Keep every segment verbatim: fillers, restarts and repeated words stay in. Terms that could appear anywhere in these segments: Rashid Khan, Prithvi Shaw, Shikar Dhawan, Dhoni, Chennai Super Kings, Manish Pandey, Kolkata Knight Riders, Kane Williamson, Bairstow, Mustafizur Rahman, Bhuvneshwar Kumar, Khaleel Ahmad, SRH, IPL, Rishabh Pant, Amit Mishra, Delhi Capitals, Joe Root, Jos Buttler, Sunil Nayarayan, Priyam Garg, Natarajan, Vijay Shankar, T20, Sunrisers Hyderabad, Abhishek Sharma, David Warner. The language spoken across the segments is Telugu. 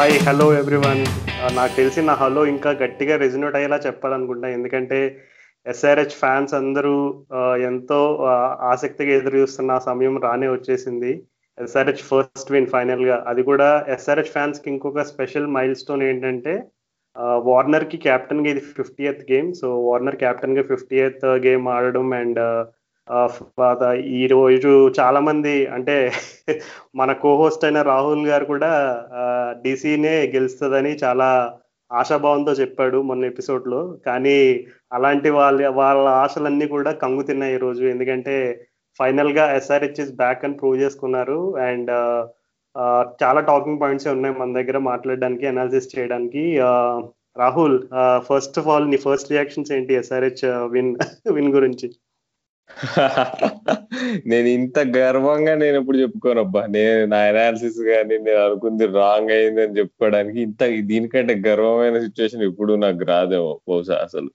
Hi hello everyone. నాకు తెలిసి నా హలో ఇంకా గట్టిగా రెజొనేట్ అయ్యేలా చెప్పాలనుకుంటా, ఎందుకంటే ఎస్ఆర్హెచ్ ఫ్యాన్స్ అందరూ ఎంతో ఆసక్తిగా ఎదురు చూస్తున్న సమయం రానే వచ్చేసింది. ఎస్ఆర్హెచ్ ఫస్ట్ విన్ ఫైనల్ గా, అది కూడా ఎస్ఆర్హెచ్ ఫ్యాన్స్ కి ఇంకొక స్పెషల్ మైల్ స్టోన్ ఏంటంటే వార్నర్ కి కెప్టెన్ గా ఇది fiftieth game. So Warner captain గా ఫిఫ్టీయత్ గేమ్ ఆడడం అండ్ ఈ రోజు చాలా మంది అంటే మన కోహోస్ట్ అయిన రాహుల్ గారు కూడా డీసీనే గెలుస్తుందని చాలా ఆశాభావంతో చెప్పాడు మొన్న ఎపిసోడ్ లో. కానీ అలాంటి వాళ్ళ వాళ్ళ ఆశలన్నీ కూడా కంగు తిన్నాయి ఈ రోజు, ఎందుకంటే ఫైనల్ గా ఎస్ఆర్హెచ్ ఇస్ బ్యాక్ అని ప్రూవ్ చేసుకున్నారు. అండ్ చాలా టాకింగ్ పాయింట్స్ ఉన్నాయి మన దగ్గర మాట్లాడడానికి, అనాలిసిస్ చేయడానికి. రాహుల్, ఫస్ట్ ఆఫ్ ఆల్ నీ ఫస్ట్ రియాక్షన్స్ ఏంటి ఎస్ఆర్హెచ్ విన్ విన్ గురించి? నేను ఇంత గర్వంగా నేను ఎప్పుడు చెప్పుకోనబ్బా. నేను నా అనాలిసిస్ కానీ నేను అనుకుంది రాంగ్ అయింది అని చెప్పుకోవడానికి ఇంత దీనికంటే గర్వమైన సిచ్యువేషన్ ఇప్పుడు నాకు రాదేమో బహుశా. అసలు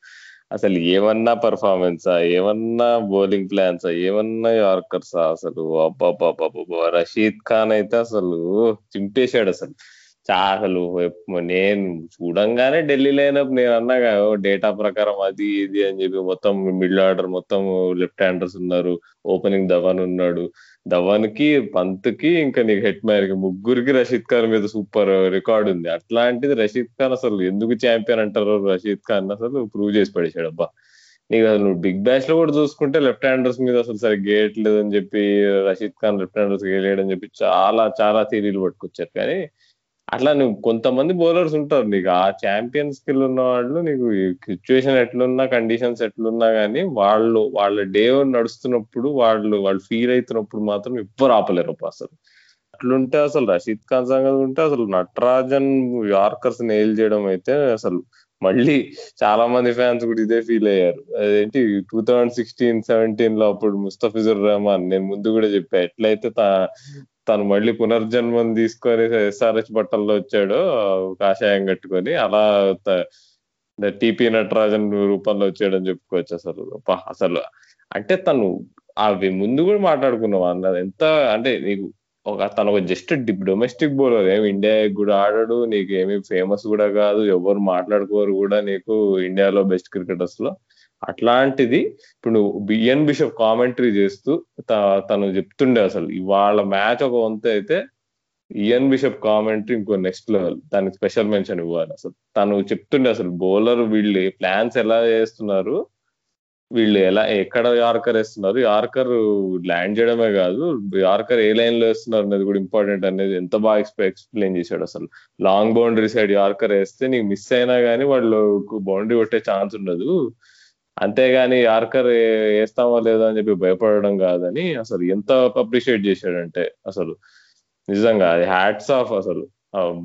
అసలు ఏమన్నా పర్ఫార్మెన్సా, ఏమన్నా బౌలింగ్ ప్లాన్సా, ఏమన్నా యార్కర్సా, అసలు అబ్బాబ్బా. రషీద్ ఖాన్ అయితే అసలు చింపేశాడు అసలు అసలు నేను చూడంగానే ఢిల్లీ లైనప్ నేను అన్నాగా డేటా ప్రకారం అది ఇది అని చెప్పి మొత్తం మిడిల్ ఆర్డర్ మొత్తం లెఫ్ట్ హ్యాండర్స్ ఉన్నారు, ఓపెనింగ్ ధవన్ ఉన్నాడు, ధవన్ కి పంత్ కి ఇంకా నీకు హెట్ మ్యాన్ కి ముగ్గురికి రషీద్ ఖాన్ మీద సూపర్ రికార్డ్ ఉంది. అట్లాంటిది రషీద్ ఖాన్ అసలు ఎందుకు ఛాంపియన్ అంటారు రషీద్ ఖాన్ అసలు ప్రూవ్ చేసి పడేశాడు అబ్బా. నీకు అసలు నువ్వు బిగ్ బ్యాష్ లో కూడా చూసుకుంటే లెఫ్ట్ హ్యాండర్స్ మీద అసలు సరే గేయట్లేదు అని చెప్పి రషీద్ ఖాన్ లెఫ్ట్ హ్యాండర్స్ గేయలేడని చెప్పి చాలా చాలా థీరీలు పట్టుకొచ్చారు. కానీ అట్లా నువ్వు కొంతమంది బౌలర్స్ ఉంటారు, నీకు ఆ ఛాంపియన్ స్కిల్ ఉన్న వాళ్ళు నీకు సిచ్యువేషన్ ఎట్లున్నా కండిషన్స్ ఎట్లున్నా కానీ వాళ్ళు వాళ్ళ డే నడుస్తున్నప్పుడు వాళ్ళు వాళ్ళు ఫీల్ అవుతున్నప్పుడు మాత్రం ఎవ్వరు ఆపలేరు అసలు. అట్లుంటే అసలు రషీద్ ఖాన్ సంగతి ఉంటే అసలు నటరాజన్ యార్కర్స్ నేల్ చేయడం అయితే అసలు మళ్ళీ చాలా మంది ఫ్యాన్స్ కూడా ఇదే ఫీల్ అయ్యారు. అదేంటి టూ థౌజండ్ సిక్స్టీన్ సెవెంటీన్ లో అప్పుడు ముస్తఫిజుర్ రహమాన్, నేను ముందు కూడా చెప్పా ఎట్లయితే తను మళ్ళీ పునర్జన్మం తీసుకొని ఎస్ఆర్హెచ్ బట్టల్లో వచ్చాడో కాషాయం కట్టుకొని, అలా టిపి నటరాజన్ రూపంలో వచ్చాడని చెప్పుకోవచ్చు అసలు. అసలు అంటే తను అవి ముందు కూడా మాట్లాడుకున్నావు అన్నది ఎంత అంటే నీకు ఒక తను ఒక జస్ట్ డొమెస్టిక్ బౌలర్, ఏమి ఇండియా కూడా ఆడాడు, నీకు ఏమి ఫేమస్ కూడా కాదు, ఎవరు మాట్లాడుకోరు కూడా నీకు ఇండియాలో బెస్ట్ క్రికెటర్స్ లో. అట్లాంటిది ఇప్పుడు నువ్వు ఇయన్ బిషప్ కామెంటరీ చేస్తూ తను చెప్తుండే అసలు వాళ్ళ మ్యాచ్ ఒక వంత అయితే ఇయన్ బిషప్ కామెంటరీ ఇంకో నెక్స్ట్ లెవెల్, దానికి స్పెషల్ మెన్షన్ ఇవ్వాలి అసలు. తను చెప్తుండే అసలు బౌలర్ వీళ్ళు ప్లాన్స్ ఎలా చేస్తున్నారు, వీళ్ళు ఎలా ఎక్కడ యార్కర్ వేస్తున్నారు, యార్కర్ ల్యాండ్ చేయడమే కాదు యార్కర్ ఏ లైన్ లో వేస్తున్నారు అనేది కూడా ఇంపార్టెంట్ అనేది ఎంత బాగా ఎక్స్ప్లెయిన్ చేశాడు అసలు. లాంగ్ బౌండరీ సైడ్ యార్కర్ వేస్తే నీకు మిస్ అయినా కానీ వాళ్ళు బౌండరీ కొట్టే ఛాన్స్ ఉండదు, అంతేగాని యార్కర్ వేస్తామో లేదో అని చెప్పి భయపడడం కాదని అసలు ఎంత అప్రిషియేట్ చేశాడంటే అసలు నిజంగా అది హ్యాట్స్ ఆఫ్ అసలు.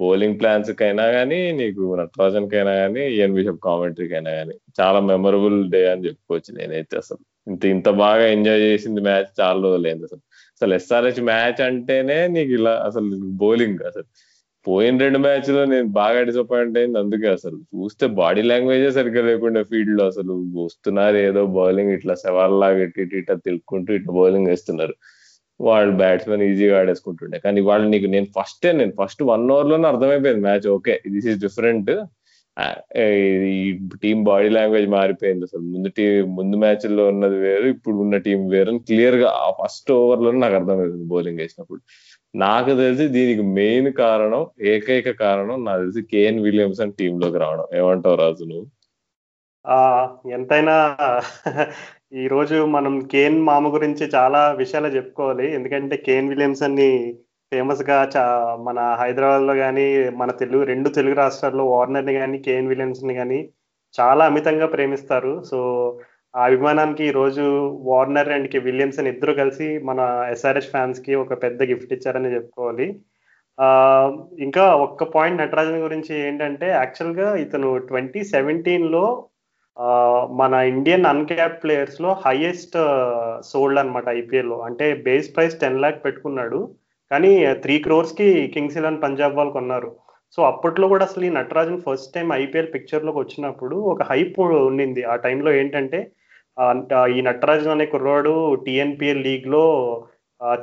బౌలింగ్ ప్లాన్స్ కైనా కానీ నీకు నటరాజన్ కైనా కానీ ఇయన్ బిషప్ కామెంటరీకైనా కానీ చాలా మెమరబుల్ డే అని చెప్పుకోవచ్చు. నేనైతే అసలు ఇంత ఇంత బాగా ఎంజాయ్ చేసింది మ్యాచ్ చాలా రోజులైంది అసలు. అసలు ఎస్ఆర్హెచ్ మ్యాచ్ అంటేనే నీకు ఇలా అసలు బౌలింగ్ అసలు. పోయిన రెండు మ్యాచ్ లో నేను బాగా డిసప్పాయింట్ అయింది అందుకే అసలు. చూస్తే బాడీ లాంగ్వేజ్ సరిగ్గా లేకుండా ఫీల్డ్ లో అసలు వస్తున్నారు ఏదో బౌలింగ్ ఇట్లా సెవర్లాగా ఇటు ఇట్లా తిరుక్కుంటూ ఇట్లా బౌలింగ్ వేస్తున్నారు, వాళ్ళు బ్యాట్స్మెన్ ఈజీగా ఆడేసుకుంటుండే. కానీ వాళ్ళు నీకు నేను ఫస్ట్ నేను ఫస్ట్ వన్ అవర్ లోనే అర్థమైపోయింది match okay this is different, ఈ టీమ్ బాడీ లాంగ్వేజ్ మారిపోయింది అసలు. ముందు టీం ముందు మ్యాచ్ లో ఉన్నది వేరు ఇప్పుడు ఉన్న టీం వేరు అని క్లియర్ గా ఆ ఫస్ట్ ఓవర్ లోనే నాకు అర్థమైపోయింది బౌలింగ్ వేసినప్పుడు. నాకు తెలిసి దీనికి మెయిన్ కారణం ఏకైక కారణం నాకు తెలిసి కేన్ విలియమ్సన్ టీమ్ లోకి రావడం. ఏమంటావు రాజు నువ్వు? ఆ ఎంతైనా ఈ రోజు మనం కేన్ మామ గురించి చాలా విషయాలు చెప్పుకోవాలి, ఎందుకంటే కేన్ విలియమ్సన్ ని ఫేమస్ గా మన హైదరాబాద్ లో కానీ మన తెలుగు రెండు తెలుగు రాష్ట్రాల్లో వార్నర్ ని కానీ కేన్ విలియమ్సన్ ని కానీ చాలా అమితంగా ప్రేమిస్తారు. సో ఆ అభిమానానికి ఈరోజు వార్నర్ అండ్ కి విలియమ్సన్ ఇద్దరు కలిసి మన ఎస్ఆర్హెచ్ ఫ్యాన్స్ కి ఒక పెద్ద గిఫ్ట్ ఇచ్చారని చెప్పుకోవాలి. ఇంకా ఒక్క పాయింట్ నటరాజన్ గురించి ఏంటంటే యాక్చువల్ గా ఇతను ట్వంటీ సెవెంటీన్ లో మన ఇండియన్ అన్క్యాప్ ప్లేయర్స్ లో హైయెస్ట్ సోల్డ్ అనమాట ఐపీఎల్ లో. అంటే బేస్ ప్రైస్ టెన్ ల్యాక్ పెట్టుకున్నాడు కానీ త్రీ క్రోర్స్ కి కింగ్స్ ఎలెవన్ పంజాబ్ వాళ్ళు కొన్నారు. సో అప్పట్లో కూడా అసలు ఈ Natarajan first time IPL picture లోకి వచ్చినప్పుడు ఒక హైప్ ఉండింది ఆ టైంలో. ఏంటంటే ఈ నటరాజన్ అనే కుర్రాడు టీఎన్పిఎల్ లీగ్ లో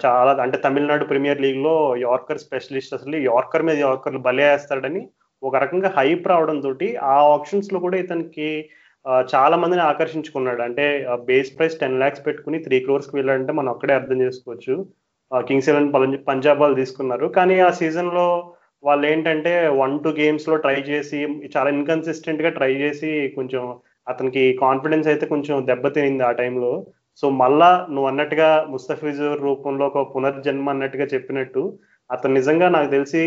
చాలా అంటే తమిళనాడు ప్రీమియర్ లీగ్ లో యార్కర్ స్పెషలిస్ట్, అసలు యార్కర్ మీద యార్కర్లు భలే వేస్తాడని ఒక రకంగా హైప్ రావడం తోటి ఆ ఆప్షన్స్ లో కూడా ఇతనికి చాలా మందిని ఆకర్షించుకున్నాడు. అంటే బేస్ ప్రైస్ టెన్ ల్యాక్స్ పెట్టుకుని త్రీ క్రోర్స్కి వెళ్ళాడంటే మనం అక్కడే అర్థం చేసుకోవచ్చు. కింగ్స్ ఎలెవన్ పంజాబ్ వాళ్ళు తీసుకున్నారు, కానీ ఆ సీజన్ లో వాళ్ళు ఏంటంటే వన్ టూ గేమ్స్ లో ట్రై చేసి చాలా ఇన్కన్సిస్టెంట్ గా ట్రై చేసి కొంచెం అతనికి కాన్ఫిడెన్స్ అయితే కొంచెం దెబ్బతినింది ఆ టైంలో. సో మళ్ళా నువ్వు అన్నట్టుగా ముస్తఫిజుర్ రూపంలో ఒక పునర్జన్మ అన్నట్టుగా చెప్పినట్టు అతను నిజంగా నాకు తెలిసి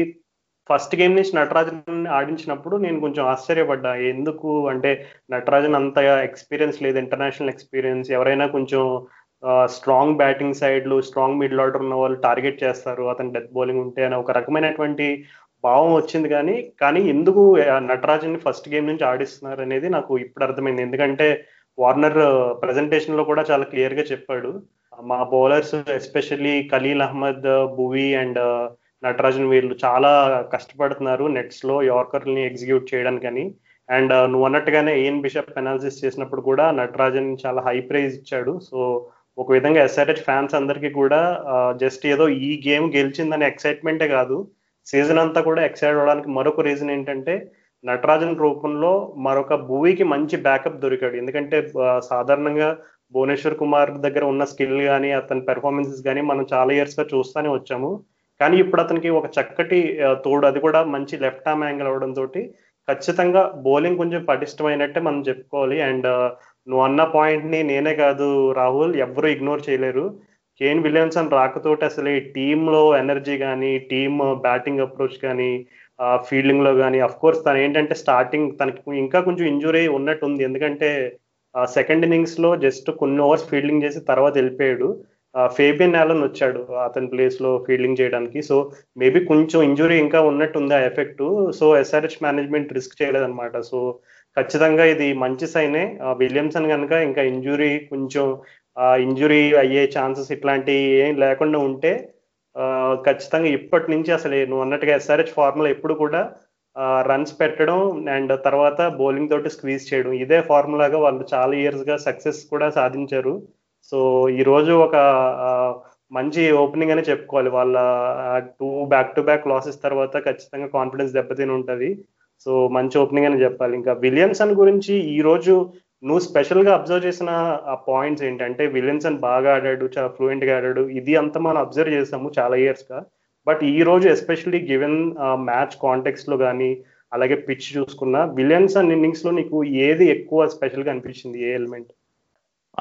ఫస్ట్ గేమ్ నుంచి నటరాజన్ ఆడించినప్పుడు నేను కొంచెం ఆశ్చర్యపడ్డా. ఎందుకు అంటే నటరాజన్ అంత ఎక్స్పీరియన్స్ లేదు, ఇంటర్నేషనల్ ఎక్స్పీరియన్స్. ఎవరైనా కొంచెం స్ట్రాంగ్ బ్యాటింగ్ సైడ్లు, స్ట్రాంగ్ మిడిల్ ఆర్డర్ ఉన్న వాళ్ళు టార్గెట్ చేస్తారు అతను డెత్ బౌలింగ్ ఉంటే అని ఒక రకమైనటువంటి భావం వచ్చింది. కానీ కానీ ఎందుకు నటరాజన్ ఫస్ట్ గేమ్ నుంచి ఆడిస్తున్నారు అనేది నాకు ఇప్పుడు అర్థమైంది. ఎందుకంటే వార్నర్ ప్రెజెంటేషన్ లో కూడా చాలా క్లియర్ గా చెప్పాడు, మా bowlers especially Khaleel Ahmed, Bhuvi and Natarajan వీళ్ళు చాలా కష్టపడుతున్నారు నెట్స్ లో యార్కర్ని ఎగ్జిక్యూట్ చేయడానికని. అండ్ నువ్వు అన్నట్టుగానే ఏఎన్ బిషప్ అనాలిసిస్ చేసినప్పుడు కూడా నటరాజన్ చాలా హై ప్రైజ్ ఇచ్చాడు. సో ఒక విధంగా ఎస్ఆర్హెచ్ ఫ్యాన్స్ అందరికీ కూడా జస్ట్ ఏదో ఈ గేమ్ గెలిచిందనే ఎక్సైట్మెంటే కాదు, సీజన్ అంతా కూడా ఎక్సైట్ అవడానికి మరొక రీజన్ ఏంటంటే నటరాజన్ రూపంలో మరొక భువికి మంచి బ్యాకప్ దొరికాడు. ఎందుకంటే సాధారణంగా భువనేశ్వర్ కుమార్ దగ్గర ఉన్న స్కిల్ కానీ అతని పెర్ఫార్మెన్సెస్ కానీ మనం చాలా ఇయర్స్గా చూస్తూనే వచ్చాము. కానీ ఇప్పుడు అతనికి ఒక చక్కటి తోడు, అది కూడా మంచి లెఫ్ట్ ఆర్మ్ యాంగిల్ అవడం తోటి ఖచ్చితంగా బౌలింగ్ కొంచెం పటిష్టమైనట్టే మనం చెప్పుకోవాలి. అండ్ నువ్వు అన్న పాయింట్ని నేనే కాదు రాహుల్, ఎవరు ఇగ్నోర్ చేయలేరు. కేన్ విలియమ్సన్ రాకతోటి అసలు ఈ టీంలో ఎనర్జీ కానీ, టీమ్ బ్యాటింగ్ అప్రోచ్ కానీ, ఫీల్డింగ్లో కానీ, అఫ్కోర్స్ తను ఏంటంటే స్టార్టింగ్ తనకి ఇంకా కొంచెం ఇంజురీ ఉన్నట్టు ఉంది. ఎందుకంటే సెకండ్ ఇన్నింగ్స్లో జస్ట్ కొన్ని ఓవర్స్ ఫీల్డింగ్ చేసి తర్వాత వెళ్ళిపోయాడు. ఫేబియన్ ఆలన్ వచ్చాడు అతని ప్లేస్లో ఫీల్డింగ్ చేయడానికి. సో మేబీ కొంచెం ఇంజురీ ఇంకా ఉన్నట్టుంది ఆ effect. So SRH management risk చేయలేదన్నమాట. సో ఖచ్చితంగా ఇది మంచి సైనే. విలియమ్సన్ కనుక ఇంకా ఇంజురీ కొంచెం ఇంజురీ అయ్యే ఛాన్సెస్ ఇట్లాంటివి ఏం లేకుండా ఉంటే ఖచ్చితంగా ఇప్పటి నుంచి అసలు నువ్వు అన్నట్టుగా ఎస్ఆర్హెచ్ ఫార్ములా ఎప్పుడు కూడా రన్స్ పెట్టడం అండ్ తర్వాత బౌలింగ్ తోటి స్క్వీజ్ చేయడం, ఇదే ఫార్ములాగా వాళ్ళు చాలా ఇయర్స్గా సక్సెస్ కూడా సాధించారు. సో ఈరోజు ఒక మంచి ఓపెనింగ్ అని చెప్పుకోవాలి. వాళ్ళ two back to back losses తర్వాత ఖచ్చితంగా కాన్ఫిడెన్స్ దెబ్బతిని ఉంటుంది. సో మంచి ఓపెనింగ్ అని చెప్పాలి. ఇంకా విలియమ్సన్ గురించి ఈరోజు నువ్వు స్పెషల్గా అబ్జర్వ్ చేసిన ఆ పాయింట్స్ ఏంటంటే విలియమ్సన్ బాగా ఆడాడు, చాలా ఫ్లూయెంట్గా ఆడాడు. ఇది అంతా మనం అబ్జర్వ్ చేసాము చాలా ఇయర్స్గా. బట్ ఈ రోజు ఎస్పెషల్లీ గివెన్ మ్యాచ్ కాంటెక్స్లో కానీ అలాగే పిచ్ చూసుకున్న విలియమ్సన్ ఇన్నింగ్స్లో నీకు ఏది ఎక్కువ స్పెషల్గా అనిపించింది, ఏ ఎలిమెంట్?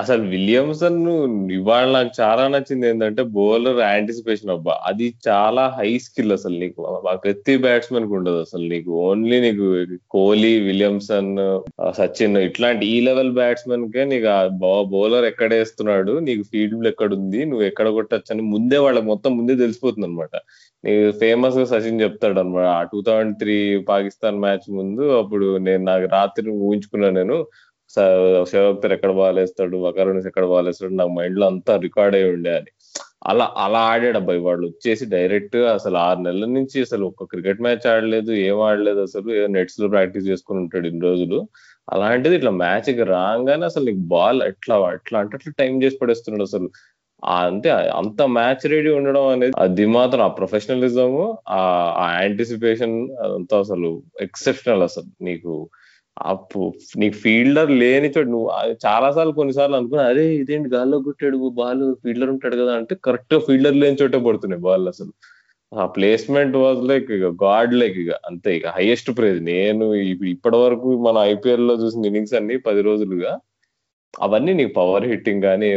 అసలు విలియమ్సన్ ఇవాళ నాకు చాలా నచ్చింది ఏంటంటే బౌలర్ యాంటిసిపేషన్. అబ్బా అది చాలా హై స్కిల్ అసలు నీకు ప్రతి బ్యాట్స్మెన్ కు ఉండదు. అసలు నీకు ఓన్లీ నీకు కోహ్లీ, విలియమ్సన్, సచిన్ ఇట్లాంటి ఈ లెవెల్ బ్యాట్స్మెన్ కే నీకు ఆ బౌలర్ ఎక్కడ వేస్తున్నాడు, నీకు ఫీల్డ్ ఎక్కడ ఉంది, నువ్వు ఎక్కడ కొట్టచ్చు అని ముందే వాళ్ళ మొత్తం ముందే తెలిసిపోతుంది అనమాట. నీకు ఫేమస్ గా సచిన్ చెప్తాడు అనమాట, ఆ two thousand three Pakistan match ముందు, అప్పుడు నేను నాకు రాత్రి ఊహించుకున్నాను నేను శివభక్తర్ ఎక్కడ బాలేస్తాడు, వకరుణ్ ఎక్కడ బాలేస్తాడు, నా మైండ్ లో అంతా రికార్డ్ అయి ఉండే అని. అలా అలా ఆడాడు అబ్బాయి. వాళ్ళు వచ్చేసి డైరెక్ట్ అసలు ఆరు నెలల నుంచి అసలు ఒక్క క్రికెట్ మ్యాచ్ ఆడలేదు, ఏం ఆడలేదు, అసలు ఏదో నెట్స్ లో ప్రాక్టీస్ చేసుకుని ఉంటాడు ఇన్ని రోజులు. అలాంటిది ఇట్లా మ్యాచ్ రాగానే అసలు నీకు బాల్ ఎట్లా అట్లా అంటే అట్లా టైం చేసి పడేస్తున్నాడు. అసలు అంతే, అంత మ్యాచ్ రెడీ ఉండడం అనేది అది మాత్రం ఆ ప్రొఫెషనలిజము, ఆ యాంటిసిపేషన్ అంతా అసలు ఎక్సెప్షనల్. అసలు నీకు అప్పు నీకు ఫీల్డర్ లేని చోటు నువ్వు చాలా సార్లు కొన్నిసార్లు అనుకున్నా అరే ఇదేంటి గాల్లో కొట్టాడు బాల్, ఫీల్డర్ ఉంటాడు కదా అంటే కరెక్ట్ గా ఫీల్డర్ లేని చోటే పడుతున్నాయి బాల్. అసలు ఆ ప్లేస్మెంట్ వాజ్ లైక్ ఇక గాడ్ లైక్ ఇక అంతే, ఇక హైయెస్ట్ ప్రైజ్. నేను ఇప్పటి వరకు మన ఐపీఎల్ లో చూసిన ఇన్నింగ్స్ అన్ని పది రోజులుగా అవన్నీ నీకు పవర్ హిట్టింగ్ కానీ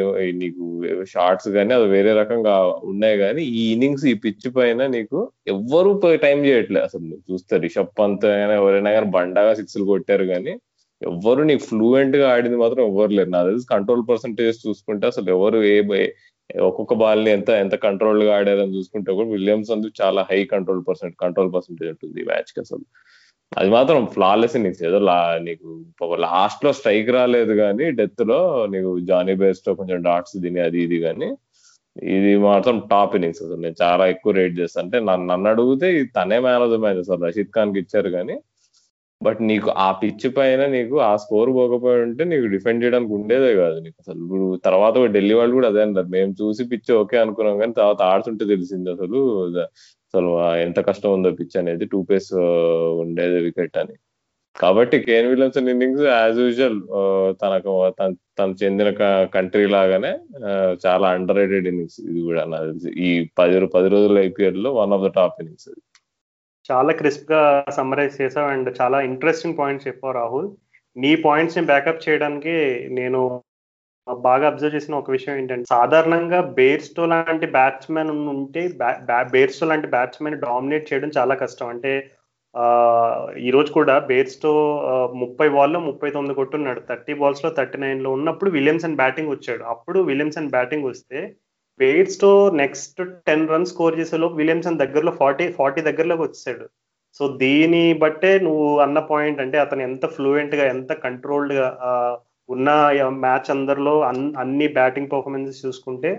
నీకు షార్ట్స్ కానీ అది వేరే రకంగా ఉన్నాయి. కానీ ఈ ఇన్నింగ్స్ ఈ పిచ్ పైన నీకు ఎవ్వరూ టైం చేయట్లేదు. అసలు నువ్వు చూస్తే రిషబ్ పంత్ అయినా ఎవరైనా కానీ బండాగా సిక్స్లు కొట్టారు, కానీ ఎవ్వరు నీకు ఫ్లూయెంట్ గా ఆడింది మాత్రం ఎవ్వరు లేరు. నా తెలిసి కంట్రోల్ పర్సంటేజ్ చూసుకుంటే అసలు ఎవరు ఏ ఒక్కొక్క బాల్ని ఎంత ఎంత కంట్రోల్ గా ఆడారని చూసుకుంటే కూడా విలియమ్సన్ చాలా high control percent control percentage ఉంటుంది ఈ మ్యాచ్ కి. అసలు అది మాత్రం ఫ్లాలెస్ ఇన్నింగ్స్. ఏదో నీకు లాస్ట్ లో స్ట్రైక్ రాలేదు, కానీ డెత్ లో నీకు జానీ బేర్స్టో కొంచెం డాట్స్ తిని అది ఇది, కానీ ఇది మాత్రం టాప్ ఇన్నింగ్స్. అసలు నేను చాలా ఎక్కువ రేట్ చేస్తాను. అంటే నన్ను అడిగితే తనే మ్యాన్ ఆఫ్ ద మ్యాచ్ అసలు రషీద్ ఖాన్ కి ఇచ్చారు, కానీ బట్ నీకు ఆ పిచ్ పైన నీకు ఆ స్కోర్ పోకపోయి ఉంటే నీకు డిఫెండ్ చేయడానికి ఉండేదే కాదు నీకు అసలు. ఇప్పుడు తర్వాత ఢిల్లీ వాళ్ళు కూడా అదే అంటారు, మేము చూసి పిచ్ ఓకే అనుకున్నాం కానీ తర్వాత ఆడుతుంటే తెలిసింది అసలు అసలు ఎంత కష్టం ఉందో పిచ్ అనేది, టూ పేస్ ఉండేది వికెట్ అని. కాబట్టి Kane Williamson innings as usual తనకు తను చెందిన కంట్రీ లాగానే చాలా అండర్ రేటెడ్ ఇన్నింగ్స్ ఇది కూడా నాకు తెలిసి. ఈ పది పది రోజుల ఐపీఎల్ లో one of the top innings. చాలా క్రిస్ప్ గా సమ్మరైజ్ చేసావు అండ్ చాలా ఇంట్రెస్టింగ్ పాయింట్స్ చెప్పావు రాహుల్. నీ పాయింట్స్ ని బ్యాకప్ చేయడానికి నేను బాగా అబ్జర్వ్ చేసిన ఒక విషయం ఏంటంటే, సాధారణంగా బేర్స్టో లాంటి బ్యాట్స్మెన్ ఉంటే బేర్స్టో లాంటి బ్యాట్స్మెన్ డామినేట్ చేయడం చాలా కష్టం. అంటే ఈ రోజు కూడా బేర్స్టో ముప్పై బాల్లో ముప్పై తొమ్మిది కొట్టున్నాడు, థర్టీ బాల్స్ లో థర్టీ నైన్ లో ఉన్నప్పుడు విలియమ్సన్ బ్యాటింగ్ వచ్చాడు. అప్పుడు విలియమ్సన్ బ్యాటింగ్ వస్తే Bairstow next ten runs score చేసేలోపు విలియమ్సన్ దగ్గరలో ఫార్టీ ఫార్టీ దగ్గరలోకి వచ్చాడు. సో దీని బట్టే నువ్వు అన్న పాయింట్ అంటే అతను ఎంత ఫ్లూయెంట్ గా ఎంత కంట్రోల్డ్ గా ఉన్న మ్యాచ్ అందరిలో అన్ అన్ని బ్యాటింగ్ పర్ఫార్మెన్సెస్ చూసుకుంటే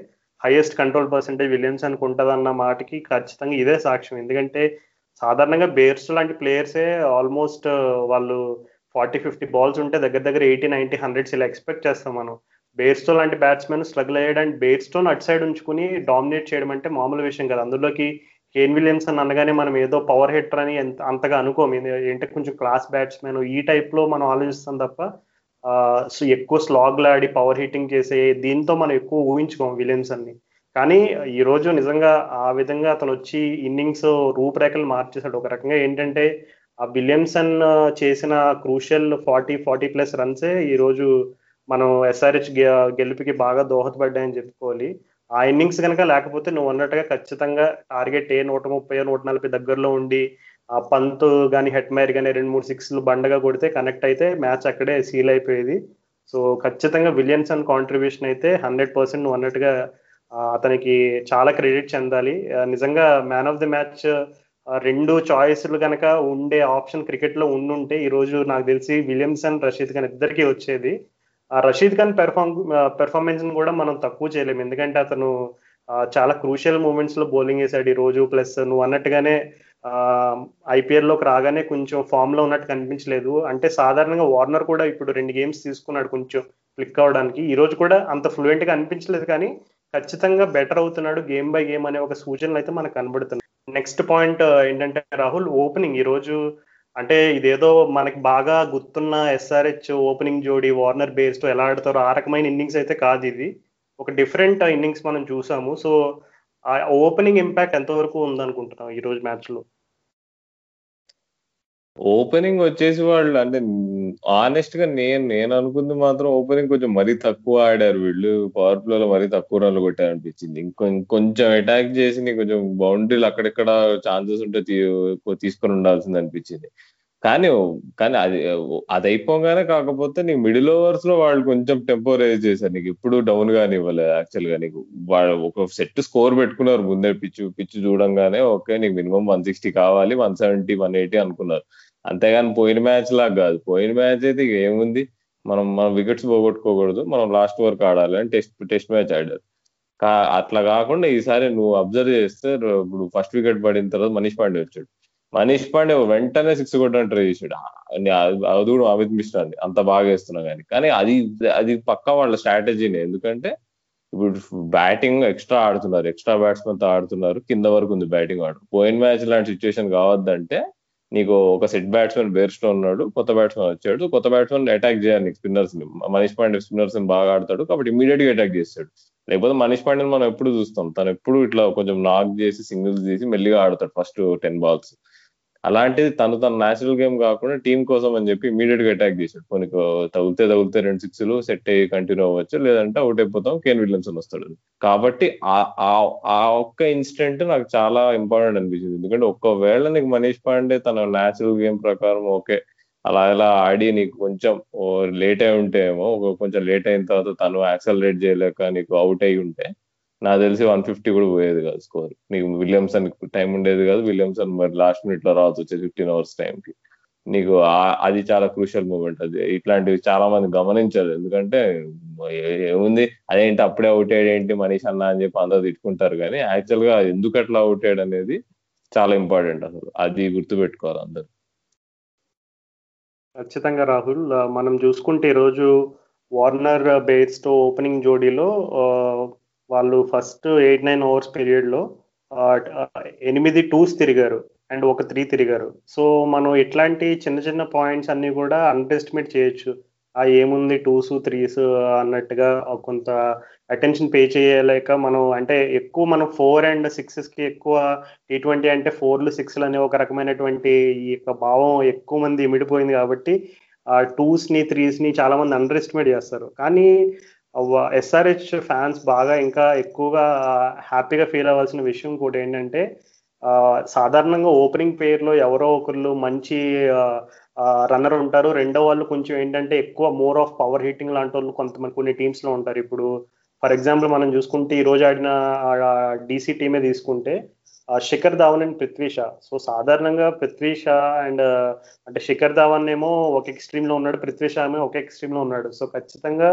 హైయెస్ట్ కంట్రోల్ పర్సెంటేజ్ విలియమ్సన్ ఉంటుందన్న మాటకి ఖచ్చితంగా ఇదే సాక్ష్యం. ఎందుకంటే సాధారణంగా బేర్స్టో లాంటి ప్లేయర్సే ఆల్మోస్ట్ వాళ్ళు ఫార్టీ ఫిఫ్టీ బాల్స్ ఉంటే దగ్గర దగ్గర ఎయిటీ నైన్టీ హండ్రెడ్స్ ఇలా ఎక్స్పెక్ట్ చేస్తాం మనం. బేర్స్టో లాంటి బ్యాట్స్మెన్ స్ట్రగుల్ అయ్యాడు అండ్ బేర్స్టోను అటు సైడ్ ఉంచుకుని డామినేట్ చేయడం అంటే మామూలు విషయం కాదు. అందులోకి కేన్ విలియమ్సన్ అనగానే మనం ఏదో పవర్ హిట్టర్ అని ఎంత అంతగా అనుకోము, ఏంటంటే కొంచెం క్లాస్ బ్యాట్స్మెన్ ఈ టైప్లో మనం ఆలోచిస్తాం తప్ప సో ఎక్కువ స్లాగ్లు ఆడి పవర్ హిట్టింగ్ చేసే దీంతో మనం ఎక్కువ ఊహించుకోము విలియమ్సన్ని. కానీ ఈరోజు నిజంగా ఆ విధంగా అతను వచ్చి ఇన్నింగ్స్ రూపురేఖలు మార్చేశాడు. ఒక రకంగా ఏంటంటే ఆ విలియమ్సన్ చేసిన క్రూషియల్ ఫార్టీ ఫార్టీ ప్లస్ రన్సే ఈరోజు మనం ఎస్ఆర్హెచ్ గెలుపుకి బాగా దోహదపడ్డాయని చెప్పుకోవాలి. ఆ ఇన్నింగ్స్ కనుక లేకపోతే నువ్వు అన్నట్టుగా ఖచ్చితంగా టార్గెట్ ఏ నూట ముప్పై నూట నలభై దగ్గరలో ఉండి ఆ పంత్ కానీ హెట్మైర్ కానీ రెండు మూడు సిక్స్లు బండగా కొడితే కనెక్ట్ అయితే మ్యాచ్ అక్కడే సీల్ అయిపోయేది. సో ఖచ్చితంగా విలియమ్సన్ కాంట్రిబ్యూషన్ అయితే హండ్రెడ్ పర్సెంట్ నువ్వు అన్నట్టుగా అతనికి చాలా క్రెడిట్ చెందాలి. నిజంగా మ్యాన్ ఆఫ్ ది మ్యాచ్ రెండు చాయిస్లు కనుక ఉండే ఆప్షన్ క్రికెట్లో ఉండుంటే ఈరోజు నాకు తెలిసి విలియమ్సన్ రషీద్ ఖాన్ ఇద్దరికీ వచ్చేది. ఆ రషీద్ ఖాన్ పెర్ఫార్మ్ పెర్ఫార్మెన్స్ కూడా మనం తక్కువ చేయలేము, ఎందుకంటే అతను చాలా క్రూషియల్ మూమెంట్స్ లో బౌలింగ్ వేసాడు ఈ రోజు. ప్లస్ నువ్వు అన్నట్టుగానే ఐపీఎల్లోకి రాగానే కొంచెం ఫామ్ లో ఉన్నట్టు కనిపించలేదు. అంటే సాధారణంగా వార్నర్ కూడా ఇప్పుడు రెండు గేమ్స్ తీసుకున్నాడు కొంచెం క్లిక్ అవడానికి, ఈ రోజు కూడా అంత ఫ్లూయెంట్ గా అనిపించలేదు కానీ ఖచ్చితంగా బెటర్ అవుతున్నాడు గేమ్ బై గేమ్ అనే ఒక సూచనలు అయితే మనకు కనబడుతున్నాయి. నెక్స్ట్ పాయింట్ ఏంటంటే రాహుల్, ఓపెనింగ్ ఈ రోజు అంటే ఇదేదో మనకి బాగా గుర్తున్న ఎస్ఆర్హెచ్ ఓపెనింగ్ జోడీ వార్నర్ బేర్స్టో ఎలా ఆడతారో ఆ రకమైన ఇన్నింగ్స్ అయితే కాదు, ఇది ఒక డిఫరెంట్ ఇన్నింగ్స్ మనం చూసాము. సో ఆ ఓపెనింగ్ ఇంపాక్ట్ ఎంతవరకు ఉందనుకుంటున్నాం ఈ రోజు మ్యాచ్ లో? ఓపెనింగ్ వచ్చేసి వాళ్ళు అంటే ఆనెస్ట్ గా నేను నేను అనుకుంది మాత్రం ఓపెనింగ్ కొంచెం మరీ తక్కువ ఆడారు వీళ్ళు, పవర్ ప్లే లో మరీ తక్కువ రన్లు కొట్టారు అనిపించింది. ఇంకొ కొంచెం అటాక్ చేసి కొంచెం బౌండరీలు అక్కడెక్కడ ఛాన్సెస్ ఉంటే తీసుకొని ఉండాల్సింది అనిపించింది. కానీ కానీ అది అది అయిపోగానే కాకపోతే నీకు మిడిల్ ఓవర్స్ లో వాళ్ళు కొంచెం టెంపో రైజ్ చేశారు, నీకు ఎప్పుడు డౌన్ గాని ఇవ్వలేదు యాక్చువల్ గా. నీకు వాళ్ళు ఒక సెట్ స్కోర్ పెట్టుకున్నారు ముందే, పిచ్చు పిచ్చు చూడంగానే ఓకే నీకు మినిమం వన్ సిక్స్టీ కావాలి, వన్ సెవెంటీ వన్ ఎయిటీ అనుకున్నారు. అంతేగాని పోయిన మ్యాచ్ లాగా కాదు, పోయిన మ్యాచ్ అయితే ఏముంది మనం మనం వికెట్స్ పోగొట్టుకోకూడదు మనం లాస్ట్ వరకు ఆడాలి అని టెస్ట్ టెస్ట్ మ్యాచ్ ఆడారు. అట్లా కాకుండా ఈసారి నువ్వు అబ్జర్వ్ చేస్తే ఇప్పుడు ఫస్ట్ వికెట్ పడిన తర్వాత మనీష్ పాండే వచ్చాడు, మనీష్ పాండే వెంటనే సిక్స్ కొట్టడానికి ట్రై చేశాడు. అది కూడా అమిత్ మిశ్రా అండి అంత బాగా వేస్తున్నా కానీ కానీ అది అది పక్కా వాళ్ళ స్ట్రాటజీని. ఎందుకంటే ఇప్పుడు బ్యాటింగ్ ఎక్స్ట్రా ఆడుతున్నారు, ఎక్స్ట్రా బ్యాట్స్మెన్ తో ఆడుతున్నారు, కింద వరకు ఉంది బ్యాటింగ్ ఆడు. పోయిన మ్యాచ్ లాంటి సిచ్యువేషన్ కావద్దంటే నీకు ఒక సెట్ బ్యాట్స్మెన్ బేర్స్టో ఉన్నాడు, కొత్త బ్యాట్స్మెన్ వచ్చాడు, కొత్త బ్యాట్స్మెన్ అటాక్ చేయాలి నీకు స్పిన్నర్స్ ని. మనీష్ పాండే స్పిన్నర్స్ ని బాగా ఆడతాడు కాబట్టి ఇమీడియట్ గా అటాక్ చేస్తాడు. లేకపోతే మనీష్ పాండేని మనం ఎప్పుడు చూస్తాం, తను ఎప్పుడు ఇట్లా కొంచెం నాక్ చేసి సింగిల్స్ చేసి మెల్లిగా ఆడతాడు ఫస్ట్ టెన్ బాల్స్. అలాంటిది తను తన నేచురల్ గేమ్ కాకుండా టీం కోసం అని చెప్పి ఇమీడియట్ గా అటాక్ చేశాడు. కొన్ని తగిలితే తగిలితే రెండు సిక్స్లు సెట్ అయ్యి కంటిన్యూ అవ్వచ్చు, లేదంటే అవుట్ అయిపోతాం, కేన్ విలియమ్సన్ వస్తాడు. కాబట్టి ఆ ఒక్క ఇన్సిడెంట్ నాకు చాలా ఇంపార్టెంట్ అనిపించింది. ఎందుకంటే ఒక్కవేళ నీకు మనీష్ పాండే తన నేచురల్ గేమ్ ప్రకారం ఓకే అలా ఇలా ఆడి నీకు కొంచెం లేట్ అయి ఉంటేమో, కొంచెం లేట్ అయిన తర్వాత తను యాక్సలరేట్ చేయలేక నీకు అవుట్ అయి ఉంటే నాకు తెలిసి వన్ ఫిఫ్టీ కూడా పోయేది కాదు స్కోర్. నీకు విలియమ్సన్ టైం ఉండేది కాదు, విలియమ్సన్ మరి లాస్ట్ మినిట్ లో రావచ్చు వచ్చేది ఫిఫ్టీన్ అవర్స్ టైంకి. నీకు అది చాలా క్రూషియల్ మూమెంట్, అది ఇట్లాంటివి చాలా మంది గమనించారు. ఎందుకంటే ఏముంది అదేంటి అప్పుడే అవుట్ అయ్యాడు ఏంటి మనీష్ అన్న అని చెప్పి అందరూ తిట్టుకుంటారు కానీ యాక్చువల్ గా ఎందుకు అట్లా అవుట్ అయ్యాడు అనేది చాలా ఇంపార్టెంట్, అసలు అది గుర్తుపెట్టుకోవాలి అందరు. ఖచ్చితంగా రాహుల్, మనం చూసుకుంటే ఈరోజు వార్నర్ బేర్స్టో ఓపెనింగ్ జోడీలో వాళ్ళు ఫస్ట్ ఎయిట్ నైన్ ఓవర్స్ పీరియడ్లో ఎనిమిది టూస్ తిరిగారు అండ్ ఒక త్రీ తిరిగారు. సో మనం ఇట్లాంటి చిన్న చిన్న పాయింట్స్ అన్నీ కూడా అండర్ ఎస్టిమేట్ చేయొచ్చు. ఆ ఏముంది టూస్ త్రీస్ అన్నట్టుగా కొంత అటెన్షన్ పే చేయలేక మనం, అంటే ఎక్కువ మనం ఫోర్ అండ్ సిక్సెస్కి ఎక్కువ టీ ట్వంటీ అంటే ఫోర్లు సిక్స్లు అనే ఒక రకమైనటువంటి ఈ యొక్క భావం ఎక్కువ మంది ఇమిడిపోయింది కాబట్టి ఆ టూస్ని త్రీస్ని చాలామంది అండర్ ఎస్టిమేట్ చేస్తారు. కానీ ఎస్ఆర్హెచ్ ఫ్యాన్స్ బాగా ఇంకా ఎక్కువగా హ్యాపీగా ఫీల్ అవ్వాల్సిన విషయం కూడా ఏంటంటే, సాధారణంగా ఓపెనింగ్ పేర్లో ఎవరో ఒకళ్ళు మంచి రన్నర్ ఉంటారు, రెండో వాళ్ళు కొంచెం ఏంటంటే ఎక్కువ మోర్ ఆఫ్ పవర్ హిట్టింగ్ లాంటి వాళ్ళు కొంతమంది కొన్ని టీమ్స్లో ఉంటారు. ఇప్పుడు ఫర్ ఎగ్జాంపుల్ మనం చూసుకుంటే ఈరోజు ఆడిన డీసీ టీమే తీసుకుంటే శిఖర్ ధావన్ అండ్ పృథ్వీ షా. సో సాధారణంగా పృథ్వీ షా అండ్ అంటే శిఖర్ ధావన్ ఏమో ఒక ఎక్స్ట్రీమ్లో ఉన్నాడు, పృథ్వీ షా ఏమో ఒక ఎక్స్ట్రీమ్లో ఉన్నాడు. సో ఖచ్చితంగా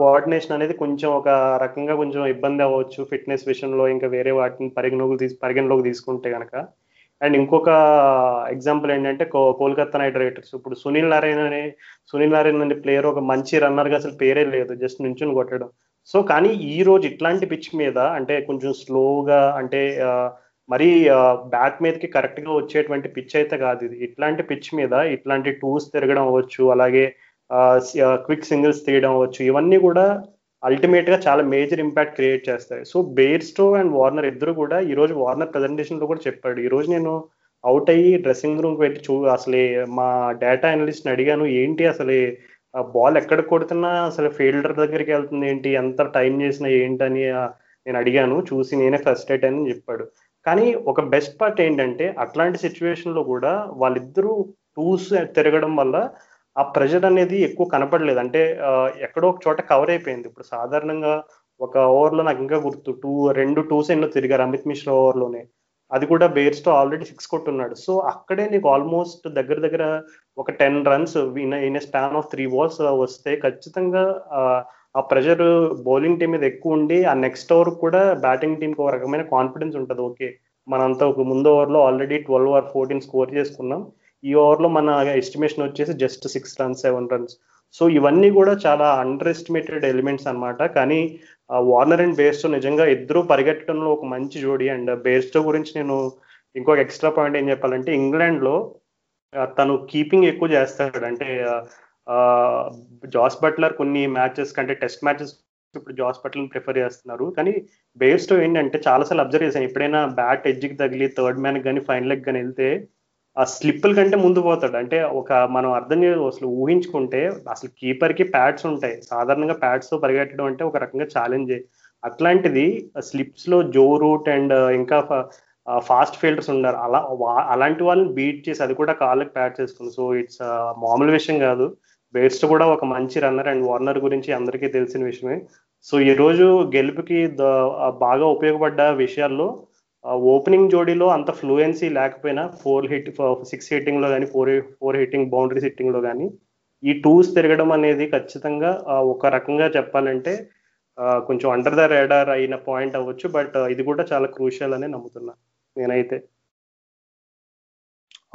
కోఆర్డినేషన్ అనేది కొంచెం ఒక రకంగా కొంచెం ఇబ్బంది అవ్వచ్చు ఫిట్నెస్ విషయంలో, ఇంకా వేరే వాటిని పరిగణలోకి తీసు పరిగణలోకి తీసుకుంటే కనుక. అండ్ ఇంకొక ఎగ్జాంపుల్ ఏంటంటే కో కోల్కతా నైట్ రైడర్స్. ఇప్పుడు సునీల్ నారాయణ అనే సునీల్ నారాయణ అనే ప్లేయర్ ఒక మంచి రన్నర్గా అసలు పేరే లేదు, జస్ట్ నుంచుని కొట్టడం. సో కానీ ఈ రోజు ఇట్లాంటి పిచ్ మీద అంటే కొంచెం స్లోగా, అంటే మరీ బ్యాట్ మీదకి కరెక్ట్గా వచ్చేటువంటి పిచ్ అయితే కాదు ఇది, ఇట్లాంటి పిచ్ మీద ఇట్లాంటి టూస్ తిరగడం అవ్వచ్చు, అలాగే క్విక్ సింగిల్స్ తీయడం అవ్వచ్చు, ఇవన్నీ కూడా అల్టిమేట్గా చాలా మేజర్ ఇంపాక్ట్ క్రియేట్ చేస్తాయి. సో బేర్స్టో అండ్ వార్నర్ ఇద్దరు కూడా ఈరోజు వార్నర్ ప్రజెంటేషన్లో కూడా చెప్పాడు, ఈరోజు నేను అవుట్ అయ్యి డ్రెస్సింగ్ రూమ్కి వెళ్ళి చూ అసలే మా డేటా అనలిస్ట్ని అడిగాను, ఏంటి అసలు బాల్ ఎక్కడ కొడుతున్నా అసలు ఫీల్డర్ దగ్గరికి వెళ్తుంది ఏంటి, ఎంత టైం చేసినా ఏంటని నేను అడిగాను, చూసి నేనే ఫస్ట్ ఎయిట్ అని చెప్పాడు. కానీ ఒక బెస్ట్ పార్ట్ ఏంటంటే అట్లాంటి సిచ్యువేషన్లో కూడా వాళ్ళిద్దరూ టూస్ తిరగడం వల్ల ఆ ప్రెషర్ అనేది ఎక్కువ కనపడలేదు, అంటే ఎక్కడో ఒక చోట కవర్ అయిపోయింది. ఇప్పుడు సాధారణంగా ఒక ఓవర్లో నాకు ఇంకా గుర్తు టూ రెండు టూస్ ఎన్నో తిరిగారు అమిత్ మిశ్రా ఓవర్లోనే, అది కూడా బేర్స్టో ఆల్రెడీ సిక్స్ కొట్టున్నాడు. సో అక్కడే నీకు ఆల్మోస్ట్ దగ్గర దగ్గర ఒక ten runs in in span of three balls వస్తే ఖచ్చితంగా ఆ ప్రెషర్ బౌలింగ్ టీం మీద ఎక్కువ ఉండి ఆ నెక్స్ట్ ఓవర్ కూడా బ్యాటింగ్ టీంకి ఒక రకమైన కాన్ఫిడెన్స్ ఉంటుంది. ఓకే మనంతా ఒక ముందు ఓవర్లో already twelve or fourteen score చేసుకున్నాం, ఈ ఓవర్లో మన ఎస్టిమేషన్ వచ్చేసి just six runs seven runs. So ఇవన్నీ కూడా చాలా అండర్ ఎస్టిమేటెడ్ ఎలిమెంట్స్ అనమాట. కానీ వార్నర్ అండ్ బేర్స్టో నిజంగా ఇద్దరు పరిగెట్టడంలో ఒక మంచి జోడి. అండ్ బేర్స్టో గురించి నేను ఇంకొక ఎక్స్ట్రా పాయింట్ ఏం చెప్పాలంటే, ఇంగ్లాండ్లో తను కీపింగ్ ఎక్కువ చేస్తాడు, అంటే జాస్ బట్లర్ కొన్ని మ్యాచెస్ కంటే టెస్ట్ మ్యాచెస్ ఇప్పుడు జాస్ బట్లర్ని ప్రిఫర్ చేస్తున్నారు, కానీ బేర్స్టో ఏంటంటే చాలాసార్లు అబ్జర్వ్ చేశాను, ఎప్పుడైనా బ్యాట్ ఎడ్జ్కి తగిలి థర్డ్ మ్యాన్కి కానీ ఫైనల్ లెగ్ కానీ వెళ్తే ఆ స్లిప్పుల కంటే ముందు పోతాడు. అంటే ఒక మనం అర్థం చేయ అసలు ఊహించుకుంటే అసలు కీపర్కి ప్యాడ్స్ ఉంటాయి, సాధారణంగా ప్యాడ్స్తో పరిగెట్టడం అంటే ఒక రకంగా ఛాలెంజ్, అట్లాంటిది స్లిప్స్లో జో రూట్ అండ్ ఇంకా ఫాస్ట్ ఫీల్డర్స్ ఉన్నారు, అలా అలాంటి వాళ్ళని బీట్ చేసి అది కూడా కాళ్ళకి ప్యాడ్ చేసుకుంది. సో ఇట్స్ మామూలు విషయం కాదు, బేర్స్ట్ కూడా ఒక మంచి రన్నర్ అండ్ వార్నర్ గురించి అందరికీ తెలిసిన విషయమే. సో ఈరోజు గెలుపుకి బాగా ఉపయోగపడ్డ విషయాల్లో ఓపెనింగ్ జోడీలో అంత ఫ్లూయెన్సీ లేకపోయినా ఫోర్ హిట్ సిక్స్ హిట్టింగ్లో కానీ ఫోర్ ఫోర్ హిట్టింగ్ బౌండరీస్ హిట్టింగ్లో కానీ ఈ టూస్ తిరగడం అనేది ఖచ్చితంగా ఒక రకంగా చెప్పాలంటే కొంచెం అండర్ ద రాడార్ అయిన పాయింట్ అవ్వచ్చు, బట్ ఇది కూడా చాలా క్రూషియల్ అని నమ్ముతున్నా నేనైతే.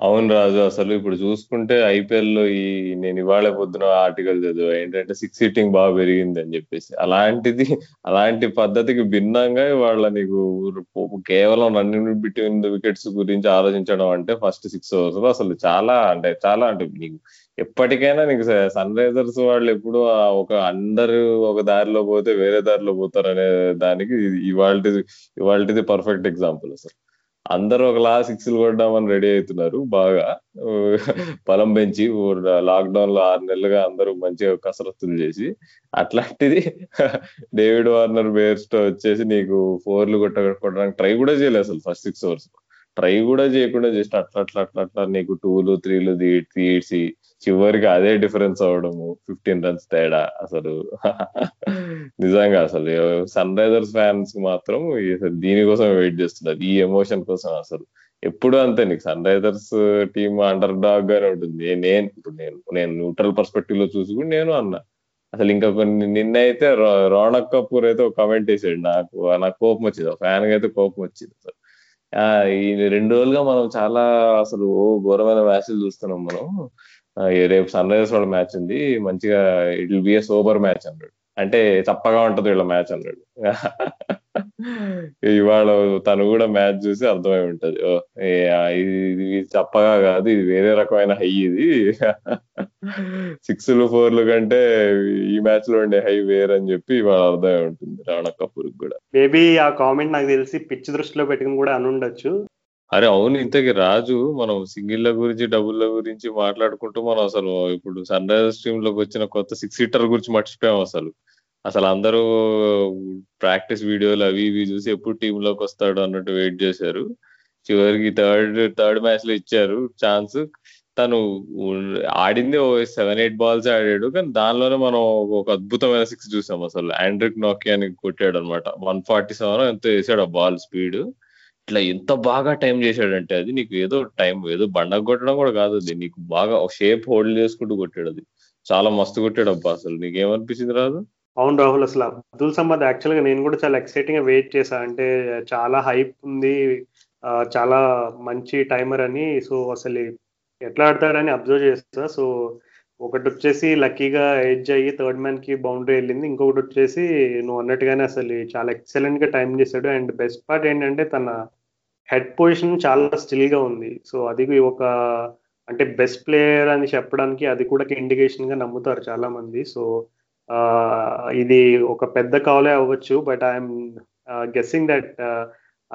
అవును రాజు, అసలు ఇప్పుడు చూసుకుంటే ఐపీఎల్లో ఈ నేను ఇవాళ పొద్దున ఆర్టికల్ చదివా ఏంటంటే సిక్స్ హిట్టింగ్ బాగా పెరిగింది అని చెప్పేసి, అలాంటిది అలాంటి పద్ధతికి భిన్నంగా ఇవాళ నీకు కేవలం రన్నింగ్ బిట్వీన్ ది వికెట్స్ గురించి ఆలోచించడం అంటే ఫస్ట్ సిక్స్ ఓవర్స్ అసలు చాలా అంటే చాలా అంటే నీకు ఎప్పటికైనా నీకు సన్ రైజర్స్ వాళ్ళు ఎప్పుడు ఒక అందరు ఒక దారిలో పోతే వేరే దారిలో పోతారు అనే దానికి ఇవాళ ఇవాళది పర్ఫెక్ట్ ఎగ్జాంపుల్. అసలు అందరూ ఒకలా సిక్స్ కొడదామని రెడీ అవుతున్నారు బాగా బలం పెంచి, లాక్డౌన్ లో ఆరు నెలలుగా అందరూ మంచిగా కసరత్తులు చేసి, అట్లాంటిది డేవిడ్ వార్నర్ బేర్స్టో వచ్చేసి నీకు ఫోర్లు కొట్ట కొట్టడానికి ట్రై కూడా చేయలేదు అసలు, ఫస్ట్ సిక్స్ ఓవర్స్ ట్రై కూడా చేయకుండా జస్ట్ అట్లా అట్లా అట్లా అట్లా నీకు టూలు త్రీలు తీడ్చి చివరికి అదే డిఫరెన్స్ అవడము ఫిఫ్టీన్ రన్స్ తేడా. అసలు నిజంగా అసలు సన్ రైజర్స్ ఫ్యాన్స్ మాత్రం దీనికోసం వెయిట్ చేస్తున్నారు, ఈ ఎమోషన్ కోసం. అసలు ఎప్పుడు అంతే నీకు Sunrisers team underdog గానే ఉంటుంది. నేను ఇప్పుడు నేను నేను న్యూట్రల్ పర్స్పెక్టివ్ లో చూసి కూడా నేను అన్నా అసలు ఇంకా కొన్ని నిన్న అయితే రోనక్ కపూర్ అయితే ఒక కమెంట్ చేసాడు, నాకు నాకు కోపం వచ్చింది, ఒక ఫ్యాన్ గా అయితే కోపం వచ్చింది. అసలు ఈ రెండు రోజులుగా మనం చాలా అసలు ఘోరమైన మ్యాచ్లు చూస్తున్నాం మనం. రేపు సన్ రైజర్స్ వాళ్ళ మ్యాచ్ ఉంది, మంచిగా it will be a sober match అన్నాడు, అంటే చప్పగా ఉంటది వీళ్ళ మ్యాచ్ అన్నాడు. ఇవాళ తను కూడా మ్యాచ్ చూసి అర్థమై ఉంటది, ఇది చప్పగా కాదు, ఇది వేరే రకమైన హై, ఇది సిక్స్లు ఫోర్లు కంటే ఈ మ్యాచ్ లో ఉండే హై వేరే అని చెప్పి ఇవాళ అర్థమై ఉంటుంది రాణా కపూర్ కూడా. మేబీ ఆ కామెంట్ నాకు తెలిసి పిచ్ దృష్టిలో పెట్టుకుని కూడా అని ఉండొచ్చు. అరే అవును, ఇంతకీ రాజు, మనం సింగిల్ ల గురించి డబుల్ గురించి మాట్లాడుకుంటూ మనం అసలు ఇప్పుడు సన్ రైజర్స్ టీమ్ లోకి వచ్చిన కొత్త సిక్స్ సీటర్ గురించి మర్చిపోయాం. అసలు అసలు అందరూ ప్రాక్టీస్ వీడియోలు అవి ఇవి చూసి ఎప్పుడు టీమ్ లోకి వస్తాడు అన్నట్టు వెయిట్ చేశారు. చివరికి థర్డ్ థర్డ్ మ్యాచ్ లో ఇచ్చారు ఛాన్స్. తను ఆడింది సెవెన్ ఎయిట్ బాల్స్ ఆడాడు, కానీ దానిలోనే మనం ఒక అద్భుతమైన సిక్స్ చూసాం. అసలు ఆండ్రిక్ నోకియాని కొట్టాడు అనమాట, వన్ ఫార్టీ సెవెన్ ఎంతో వేసాడు ఆ బాల్ స్పీడ్. ఇట్లా ఎంత బాగా టైం చేశాడంటే అది నీకు ఏదో టైం ఏదో బండకు కొట్టడం కూడా కాదు, అది నీకు బాగా షేప్ హోల్డ్ చేసుకుంటూ కొట్టాడు. అది చాలా మస్తు కొట్టాడు అబ్బా, అసలు నీకేమనిపించింది రాదు? అవును రాహుల్, అసలు అబ్దుల్ సమద్ యాక్చువల్ గా నేను కూడా చాలా ఎక్సైటింగ్ గా వెయిట్ చేశా, అంటే చాలా హైప్ ఉంది, చాలా మంచి టైమర్ అని. సో అసలు ఎట్లా ఆడతాడని అబ్జర్వ్ చేస్తా. సో ఒకటి వచ్చేసి లక్కీగా ఎడ్జ్ అయ్యి థర్డ్ మ్యాన్ కి బౌండరీ వెళ్ళింది, ఇంకొకటి వచ్చేసి నువ్వు అన్నట్టుగానే అసలు చాలా ఎక్సలెంట్ గా టైం చేశాడు. అండ్ బెస్ట్ పార్ట్ ఏంటంటే తన హెడ్ పొజిషన్ చాలా స్టిల్ గా ఉంది. సో అది ఒక అంటే బెస్ట్ ప్లేయర్ అని చెప్పడానికి అది కూడా ఇండికేషన్ గా నమ్ముతారు చాలా మంది. సో ఇది ఒక పెద్ద కాలే అవ్వచ్చు, బట్ ఐఎమ్ గెస్సింగ్ దట్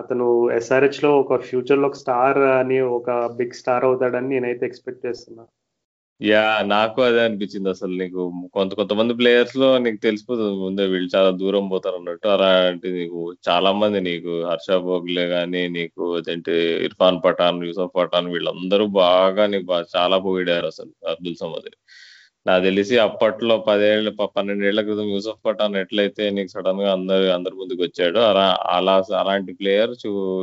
అతను ఎస్ఆర్హెచ్ లో ఒక ఫ్యూచర్ లో ఒక స్టార్ అని, ఒక బిగ్ స్టార్ అవుతాడని నేనైతే ఎక్స్పెక్ట్ చేస్తున్నా. యా, నాకు అదే అనిపించింది. అసలు నీకు కొంత కొంతమంది ప్లేయర్స్ లో నీకు తెలిసిపోతుంది ముందే వీళ్ళు చాలా దూరం పోతారు అన్నట్టు. అలాంటి నీకు చాలా మంది, నీకు హర్ష భోగ్లే కానీ, నీకు అదేంటి ఇర్ఫాన్ పఠాన్, యూసఫ్ పఠాన్, వీళ్ళందరూ బాగా నీకు చాలా పోయిడారు అసలు అబ్దుల్ సమద్. నాకు తెలిసి అప్పట్లో పదేళ్ళ పన్నెండేళ్ల క్రితం యూసఫ్ పఠాన్ ఎట్లయితే నీకు సడన్ గా అందరు అందరి ముందుకు వచ్చాడు, అలా అలా అలాంటి ప్లేయర్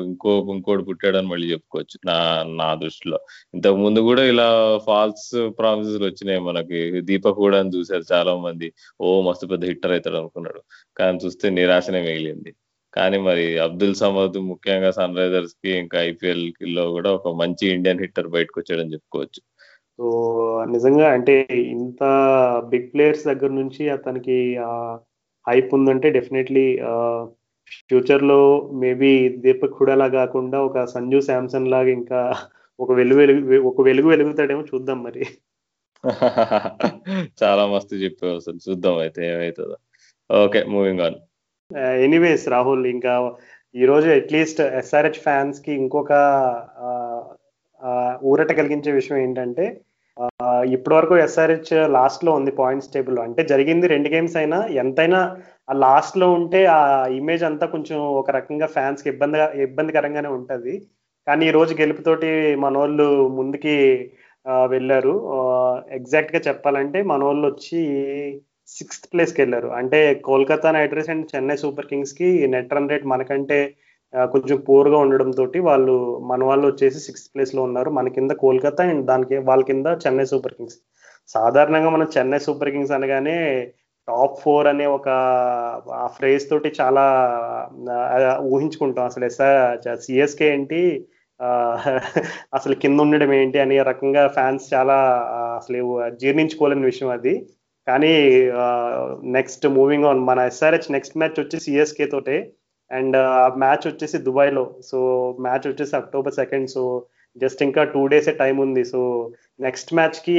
ఇంకో ఇంకోటి పుట్టాడని మళ్ళీ చెప్పుకోవచ్చు నా నా దృష్టిలో. ఇంతకు ముందు కూడా ఇలా ఫాల్స్ ప్రామిసెస్ వచ్చినాయి మనకి. దీపక్ కూడా అని చూశారు చాలా మంది, ఓ మస్తు పెద్ద హిట్టర్ అవుతాడు అనుకున్నాడు, కానీ చూస్తే నిరాశనే మిగిలింది. కానీ మరి అబ్దుల్ సమద్ ముఖ్యంగా సన్ రైజర్స్ కి ఇంకా ఐపీఎల్ లో కూడా ఒక మంచి ఇండియన్ హిట్టర్ బయటకు వచ్చాడని చెప్పుకోవచ్చు. సో నిజంగా అంటే ఇంత బిగ్ ప్లేయర్స్ దగ్గర నుంచి అతనికి హైప్ ఉందంటే డెఫినెట్లీ ఫ్యూచర్లో మేబీ దీపక్ హుడాలా కాకుండా ఒక సంజు శాంసన్ లాగా ఇంకా ఒక వెలుగు వెలుగు ఒక వెలుగు వెలుగుతాడేమో, చూద్దాం మరి. చాలా మస్తు చెప్పావు అసలు, చూద్దాం అయితే ఏమవుతుందో. Okay, moving on. Anyways Rahul, ఇంకా ఈరోజు అట్లీస్ట్ ఎస్ఆర్హెచ్ ఫ్యాన్స్ కి ఇంకొక ఊరట కలిగించే విషయం ఏంటంటే ఇప్పటి వరకు ఎస్ఆర్హెచ్ లాస్ట్ లో ఉంది పాయింట్స్ టేబుల్ లో. అంటే జరిగింది రెండు గేమ్స్ అయినా ఎంతైనా ఆ లాస్ట్ లో ఉంటే ఆ ఇమేజ్ అంతా కొంచెం ఒక రకంగా ఫ్యాన్స్ కి ఇబ్బందిగా ఇబ్బందికరంగానే ఉంటది. కానీ ఈ రోజు గెలుపుతోటి మనోళ్ళు ముందుకి వెళ్ళారు. ఎగ్జాక్ట్ గా చెప్పాలంటే మనోళ్ళు వచ్చి సిక్స్త్ ప్లేస్ కి వెళ్ళారు. అంటే Kolkata Knight Riders and Chennai Super Kings కి నెట్ రన్ రేట్ మనకంటే కొంచెం పూర్గా ఉండడం తోటి వాళ్ళు మన వాళ్ళు వచ్చేసి సిక్స్త్ ప్లేస్ లో ఉన్నారు. మన కింద కోల్కతా అండ్ దానికి వాళ్ళ కింద చెన్నై సూపర్ కింగ్స్. సాధారణంగా మనం చెన్నై సూపర్ కింగ్స్ అనగానే టాప్ ఫోర్ అనే ఒక ఆ ఫ్రేజ్ తోటి చాలా ఊహించుకుంటాం. అసలు ఎస్ఆర్ సిఎస్కే ఏంటి, అసలు కింద ఉండడం ఏంటి అనే రకంగా ఫ్యాన్స్ చాలా అసలు జీర్ణించుకోలేని విషయం అది. కానీ నెక్స్ట్ మూవింగ్ ఆన్, మన ఎస్ఆర్హెచ్ నెక్స్ట్ మ్యాచ్ వచ్చి సిఎస్కే తోటే, అండ్ మ్యాచ్ వచ్చేసి దుబాయ్ లో. సో మ్యాచ్ వచ్చేసి అక్టోబర్ సెకండ్. సో జస్ట్ ఇంకా టూ డేసే టైం ఉంది. సో నెక్స్ట్ మ్యాచ్ కి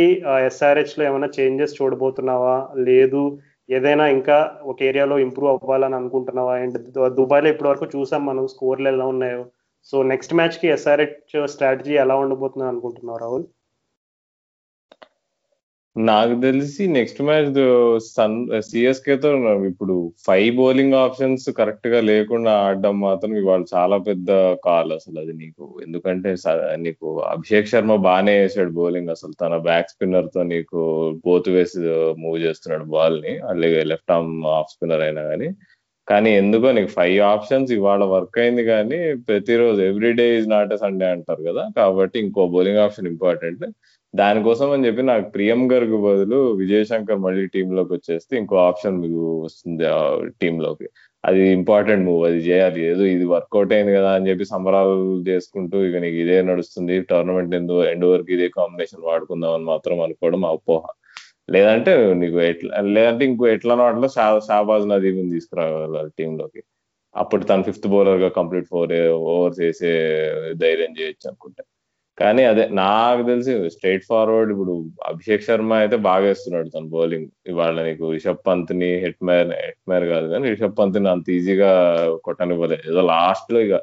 ఎస్ఆర్హెచ్ లో ఏమైనా చేంజెస్ చూడబోతున్నావా, లేదు ఏదైనా ఇంకా ఒక ఏరియాలో ఇంప్రూవ్ అవ్వాలని అనుకుంటున్నావా? అండ్ దుబాయ్ లో ఇప్పటి వరకు చూసాం మనం స్కోర్లు ఎలా ఉన్నాయో. సో నెక్స్ట్ మ్యాచ్ కి ఎస్ఆర్హెచ్ స్ట్రాటజీ ఎలా ఉండబోతున్నా అనుకుంటున్నావు రాహుల్? నాకు తెలిసి నెక్స్ట్ మ్యాచ్ సన్ సిఎస్కే తో ఇప్పుడు ఫైవ్ బౌలింగ్ ఆప్షన్స్ కరెక్ట్ గా లేకుండా ఆడడం మాత్రం ఇవాళ చాలా పెద్ద కాల్ అసలు అది నీకు. ఎందుకంటే నీకు అభిషేక్ శర్మ బాగానే వేసాడు బౌలింగ్, అసలు తన బ్యాక్ స్పిన్నర్ తో నీకు బోతు వేసి మూవ్ చేస్తున్నాడు బాల్ ని, అలాగే లెఫ్ట్ ఆర్మ్ ఆఫ్ స్పిన్నర్ అయినా కానీ. కానీ ఎందుకో నీకు ఫైవ్ ఆప్షన్స్ ఇవాళ వర్క్ అయింది, కానీ ప్రతిరోజు every day is not a Sunday అంటారు కదా, కాబట్టి ఇంకో బౌలింగ్ ఆప్షన్ ఇంపార్టెంట్. దానికోసం అని చెప్పి నాకు ప్రియం గర్గ్ బదులు విజయ్ శంకర్ మళ్ళీ టీంలోకి వచ్చేస్తే ఇంకో ఆప్షన్ మీకు వస్తుంది టీంలోకి. అది ఇంపార్టెంట్ మూవ్, అది చేయాలి. ఏదో ఇది వర్కౌట్ అయింది కదా అని చెప్పి సంబరాలు చేసుకుంటూ ఇక నీకు ఇదే నడుస్తుంది టోర్నమెంట్ ఎందు ఎండ్ వరకు ఇదే కాంబినేషన్ వాడుకుందాం అని మాత్రం అనుకోవడం అపోహ. లేదంటే నీకు ఎట్లా లేదంటే ఇంకో ఎట్లనో అట్లా షా షాబాజ్ నదీమ్ని తీసుకురావాలి టీంలోకి, అప్పుడు తను ఫిఫ్త్ బౌలర్ గా కంప్లీట్ ఫోర్ ఓవర్స్ వేసే ధైర్యం చేయొచ్చు అనుకుంటా. కానీ అదే నాకు తెలిసి స్ట్రైట్ ఫార్వర్డ్ ఇప్పుడు అభిషేక్ శర్మ అయితే బాగా వేస్తున్నాడు తన బౌలింగ్. ఇవాళ నీకు రిషబ్ పంత్ ని హెట్ మ్యాన్ హెట్ మ్యాన్ కాదు కానీ రిషబ్ పంత్ ని అంత ఈజీగా కొట్టనివ్వలేదు. ఏదో లాస్ట్ లో ఇక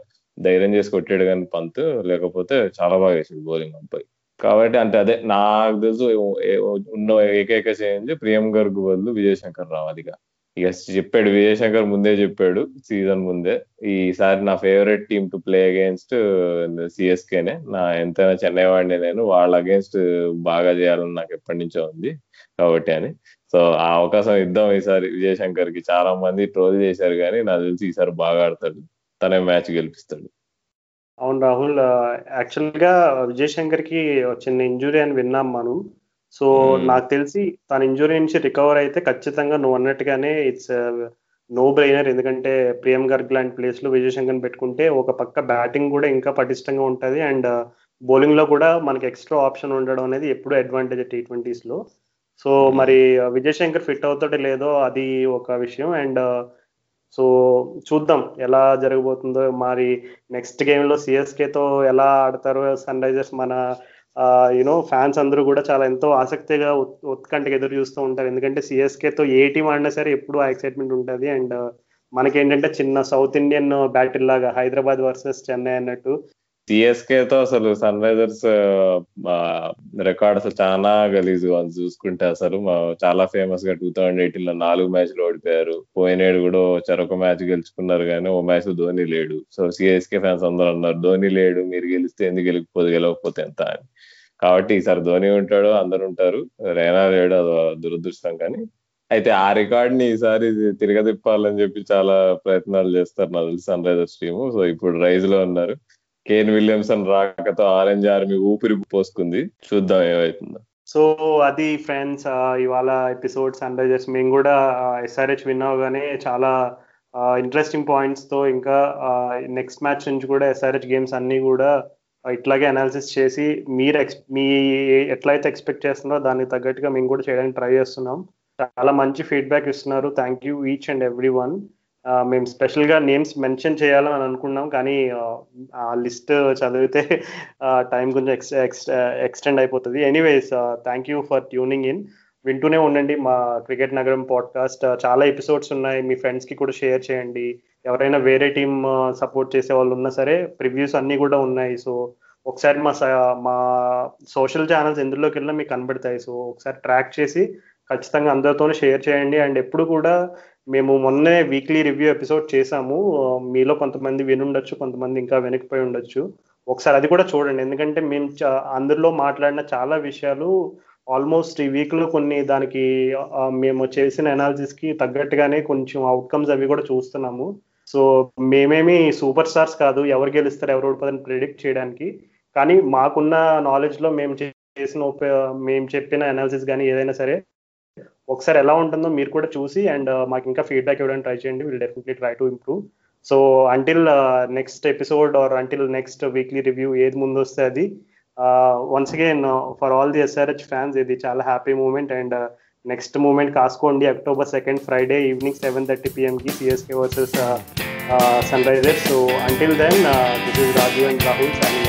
ధైర్యం చేసి కొట్టాడు కానీ పంత్, లేకపోతే చాలా బాగా వేసాడు బౌలింగ్ అంపై. కాబట్టి అంటే అదే నాకు తెలుసు ఉన్న ఏకైక చేంజ్ ప్రియం గర్గ్ బదులు విజయ్ శంకర్ రావాలి. ఇక ఇక చెప్పాడు విజయ్ శంకర్ ముందే చెప్పాడు సీజన్ ముందే, ఈసారి నా favourite team to play against సిఎస్కేనే, నా ఎంతైనా చెన్నై వాడినే నేను, వాళ్ళ అగేన్స్ట్ బాగా చేయాలని నాకు ఎప్పటి నుంచో ఉంది కాబట్టి అని. సో ఆ అవకాశం ఇద్దాం ఈసారి విజయ్ శంకర్ కి. చాలా మంది ట్రోల్ చేశారు కానీ నాకు తెలిసి ఈసారి బాగా ఆడతాడు, తనే మ్యాచ్ గెలిపిస్తాడు. అవును రాహుల్, యాక్చువల్ గా విజయ్ శంకర్ కి చిన్న ఇంజురీ అని విన్నాం మనం. సో నాకు తెలిసి తన ఇంజురీ నుంచి రికవర్ అయితే ఖచ్చితంగా నువ్వు అన్నట్టుగానే ఇట్స్ నో బ్రెయినర్. ఎందుకంటే ప్రియం గర్గ్ లాంటి ప్లేస్ లో విజయ్ శంకర్ పెట్టుకుంటే ఒక పక్క బ్యాటింగ్ కూడా ఇంకా పటిష్టంగా ఉంటుంది, అండ్ బౌలింగ్ లో కూడా మనకి ఎక్స్ట్రా ఆప్షన్ ఉండడం అనేది ఎప్పుడూ అడ్వాంటేజ్ టీ ట్వంటీస్ లో. సో మరి విజయ్ శంకర్ ఫిట్ అవుతాడో లేదో అది ఒక విషయం. అండ్ సో చూద్దాం ఎలా జరగబోతుందో. మరి నెక్స్ట్ గేమ్ లో సిఎస్కేతో ఎలా ఆడతారో సన్ రైజర్స్ మన యూనో ఫ్యాన్స్ అందరూ కూడా చాలా ఎంతో ఆసక్తిగా ఉత్కంఠగా ఎదురు చూస్తూ ఉంటారు. ఎందుకంటే సిఎస్కేతో ఏ టీం ఆడినా సరే ఎప్పుడు ఆ ఎక్సైట్మెంట్ ఉంటుంది. అండ్ మనకేంటంటే చిన్న సౌత్ ఇండియన్ బ్యాటిల్ లాగా హైదరాబాద్ వర్సెస్ చెన్నై అన్నట్టు. సిఎస్కేతో అసలు సన్ రైజర్స్ రికార్డ్ అసలు చాలా గలీజ్ వాళ్ళు చూసుకుంటే. అసలు చాలా ఫేమస్ గా టూ థౌజండ్ ఎయిటీన్ లో నాలుగు మ్యాచ్లు ఓడిపోయారు. పోయినేడు కూడా చెరొక మ్యాచ్ గెలుచుకున్నారు కానీ ఓ మ్యాచ్ ధోని లేడు. సో సిఎస్కే ఫ్యాన్స్ అందరూ అన్నారు ధోని లేడు, మీరు గెలిస్తే ఎందుకు గెలిపోదు గెలవకపోతే ఎంత అని. కాబట్టి ఈసారి ధోని ఉంటాడు, అందరు ఉంటారు, రైనా లేడు, అది దురదృష్టం. కానీ అయితే ఆ రికార్డ్ ని ఈసారి తిరగతిప్పాలని చెప్పి చాలా ప్రయత్నాలు చేస్తారు నాకు తెలిసి సన్ రైజర్స్ టీము. సో ఇప్పుడు రైజ్ లో ఉన్నారు. కేన్ విలియమ్సన్ రాకతో ఆరెంజ్ ఆర్మీ ఊపిరి పోసుకుంది, చూద్దాం ఏమవుతుందో. సో అది ఫ్రెండ్స్ ఇవాళ ఎపిసోడ్ సన్ రైజర్స్. మేము కూడా ఎస్ఆర్హెచ్ విన్ అవగానే చాలా ఇంట్రెస్టింగ్ పాయింట్స్ తో ఇంకా నెక్స్ట్ మ్యాచ్ నుంచి కూడా ఎస్ఆర్హెచ్ గేమ్స్ అన్ని కూడా ఇట్లాగే అనాలిసిస్ చేసి మీరు ఎక్స్ మీ ఎట్లయితే ఎక్స్పెక్ట్ చేస్తున్నారో దానికి తగ్గట్టుగా మేము కూడా చేయడానికి ట్రై చేస్తున్నాం. చాలా మంచి ఫీడ్బ్యాక్ ఇస్తున్నారు, thank you each and every one. మేము స్పెషల్గా నేమ్స్ మెన్షన్ చేయాలని అనుకున్నాం కానీ ఆ లిస్ట్ చదివితే టైం కొంచెం ఎక్స్ ఎక్స్ ఎక్స్టెండ్ అయిపోతుంది. Anyways thank you for tuning in. వింటూనే ఉండండి మా క్రికెట్ నగరం పాడ్కాస్ట్. చాలా ఎపిసోడ్స్ ఉన్నాయి, మీ ఫ్రెండ్స్కి కూడా షేర్ చేయండి. ఎవరైనా వేరే టీమ్ సపోర్ట్ చేసే వాళ్ళు ఉన్నా సరే ప్రివ్యూస్ అన్నీ కూడా ఉన్నాయి. సో ఒకసారి మా మా సోషల్ ఛానల్స్ ఎందులోకి వెళ్ళినా మీకు కనబడతాయి. సో ఒకసారి ట్రాక్ చేసి ఖచ్చితంగా అందరితోనే షేర్ చేయండి. అండ్ ఎప్పుడు కూడా మేము మొన్నే వీక్లీ రివ్యూ ఎపిసోడ్ చేసాము, మీలో కొంతమంది వినుండొచ్చు, కొంతమంది ఇంకా వెనక్కిపోయి ఉండొచ్చు, ఒకసారి అది కూడా చూడండి. ఎందుకంటే మేము అందులో మాట్లాడిన చాలా విషయాలు ఆల్మోస్ట్ ఈ వీక్లో కొన్ని దానికి మేము చేసిన అనాలిసిస్కి తగ్గట్టుగానే కొంచెం అవుట్కమ్స్ అవి కూడా చూస్తున్నాము. సో మేమేమి సూపర్ స్టార్స్ కాదు ఎవరు గెలుస్తారు ఎవరు ఓడిపోతారని ప్రిడిక్ట్ చేయడానికి, కానీ మాకున్న నాలెడ్జ్లో మేము చేసిన మేము చెప్పిన అనాలిసిస్ కానీ ఏదైనా సరే ఒకసారి ఎలా ఉంటుందో మీరు కూడా చూసి అండ్ మాకు ఇంకా ఫీడ్బ్యాక్ ఇవ్వడానికి ట్రై చేయండి. Will definitely try to improve. So until next episode or until next weekly review ఏది ముందు వస్తే అది. Once again for all the SRH fans ఇది చాలా happy moment. And next moment కాసుకోండి, October second Friday evening seven thirty పిఎంకి CSK versus Sunrisers. So until then this is Raju and Rahul.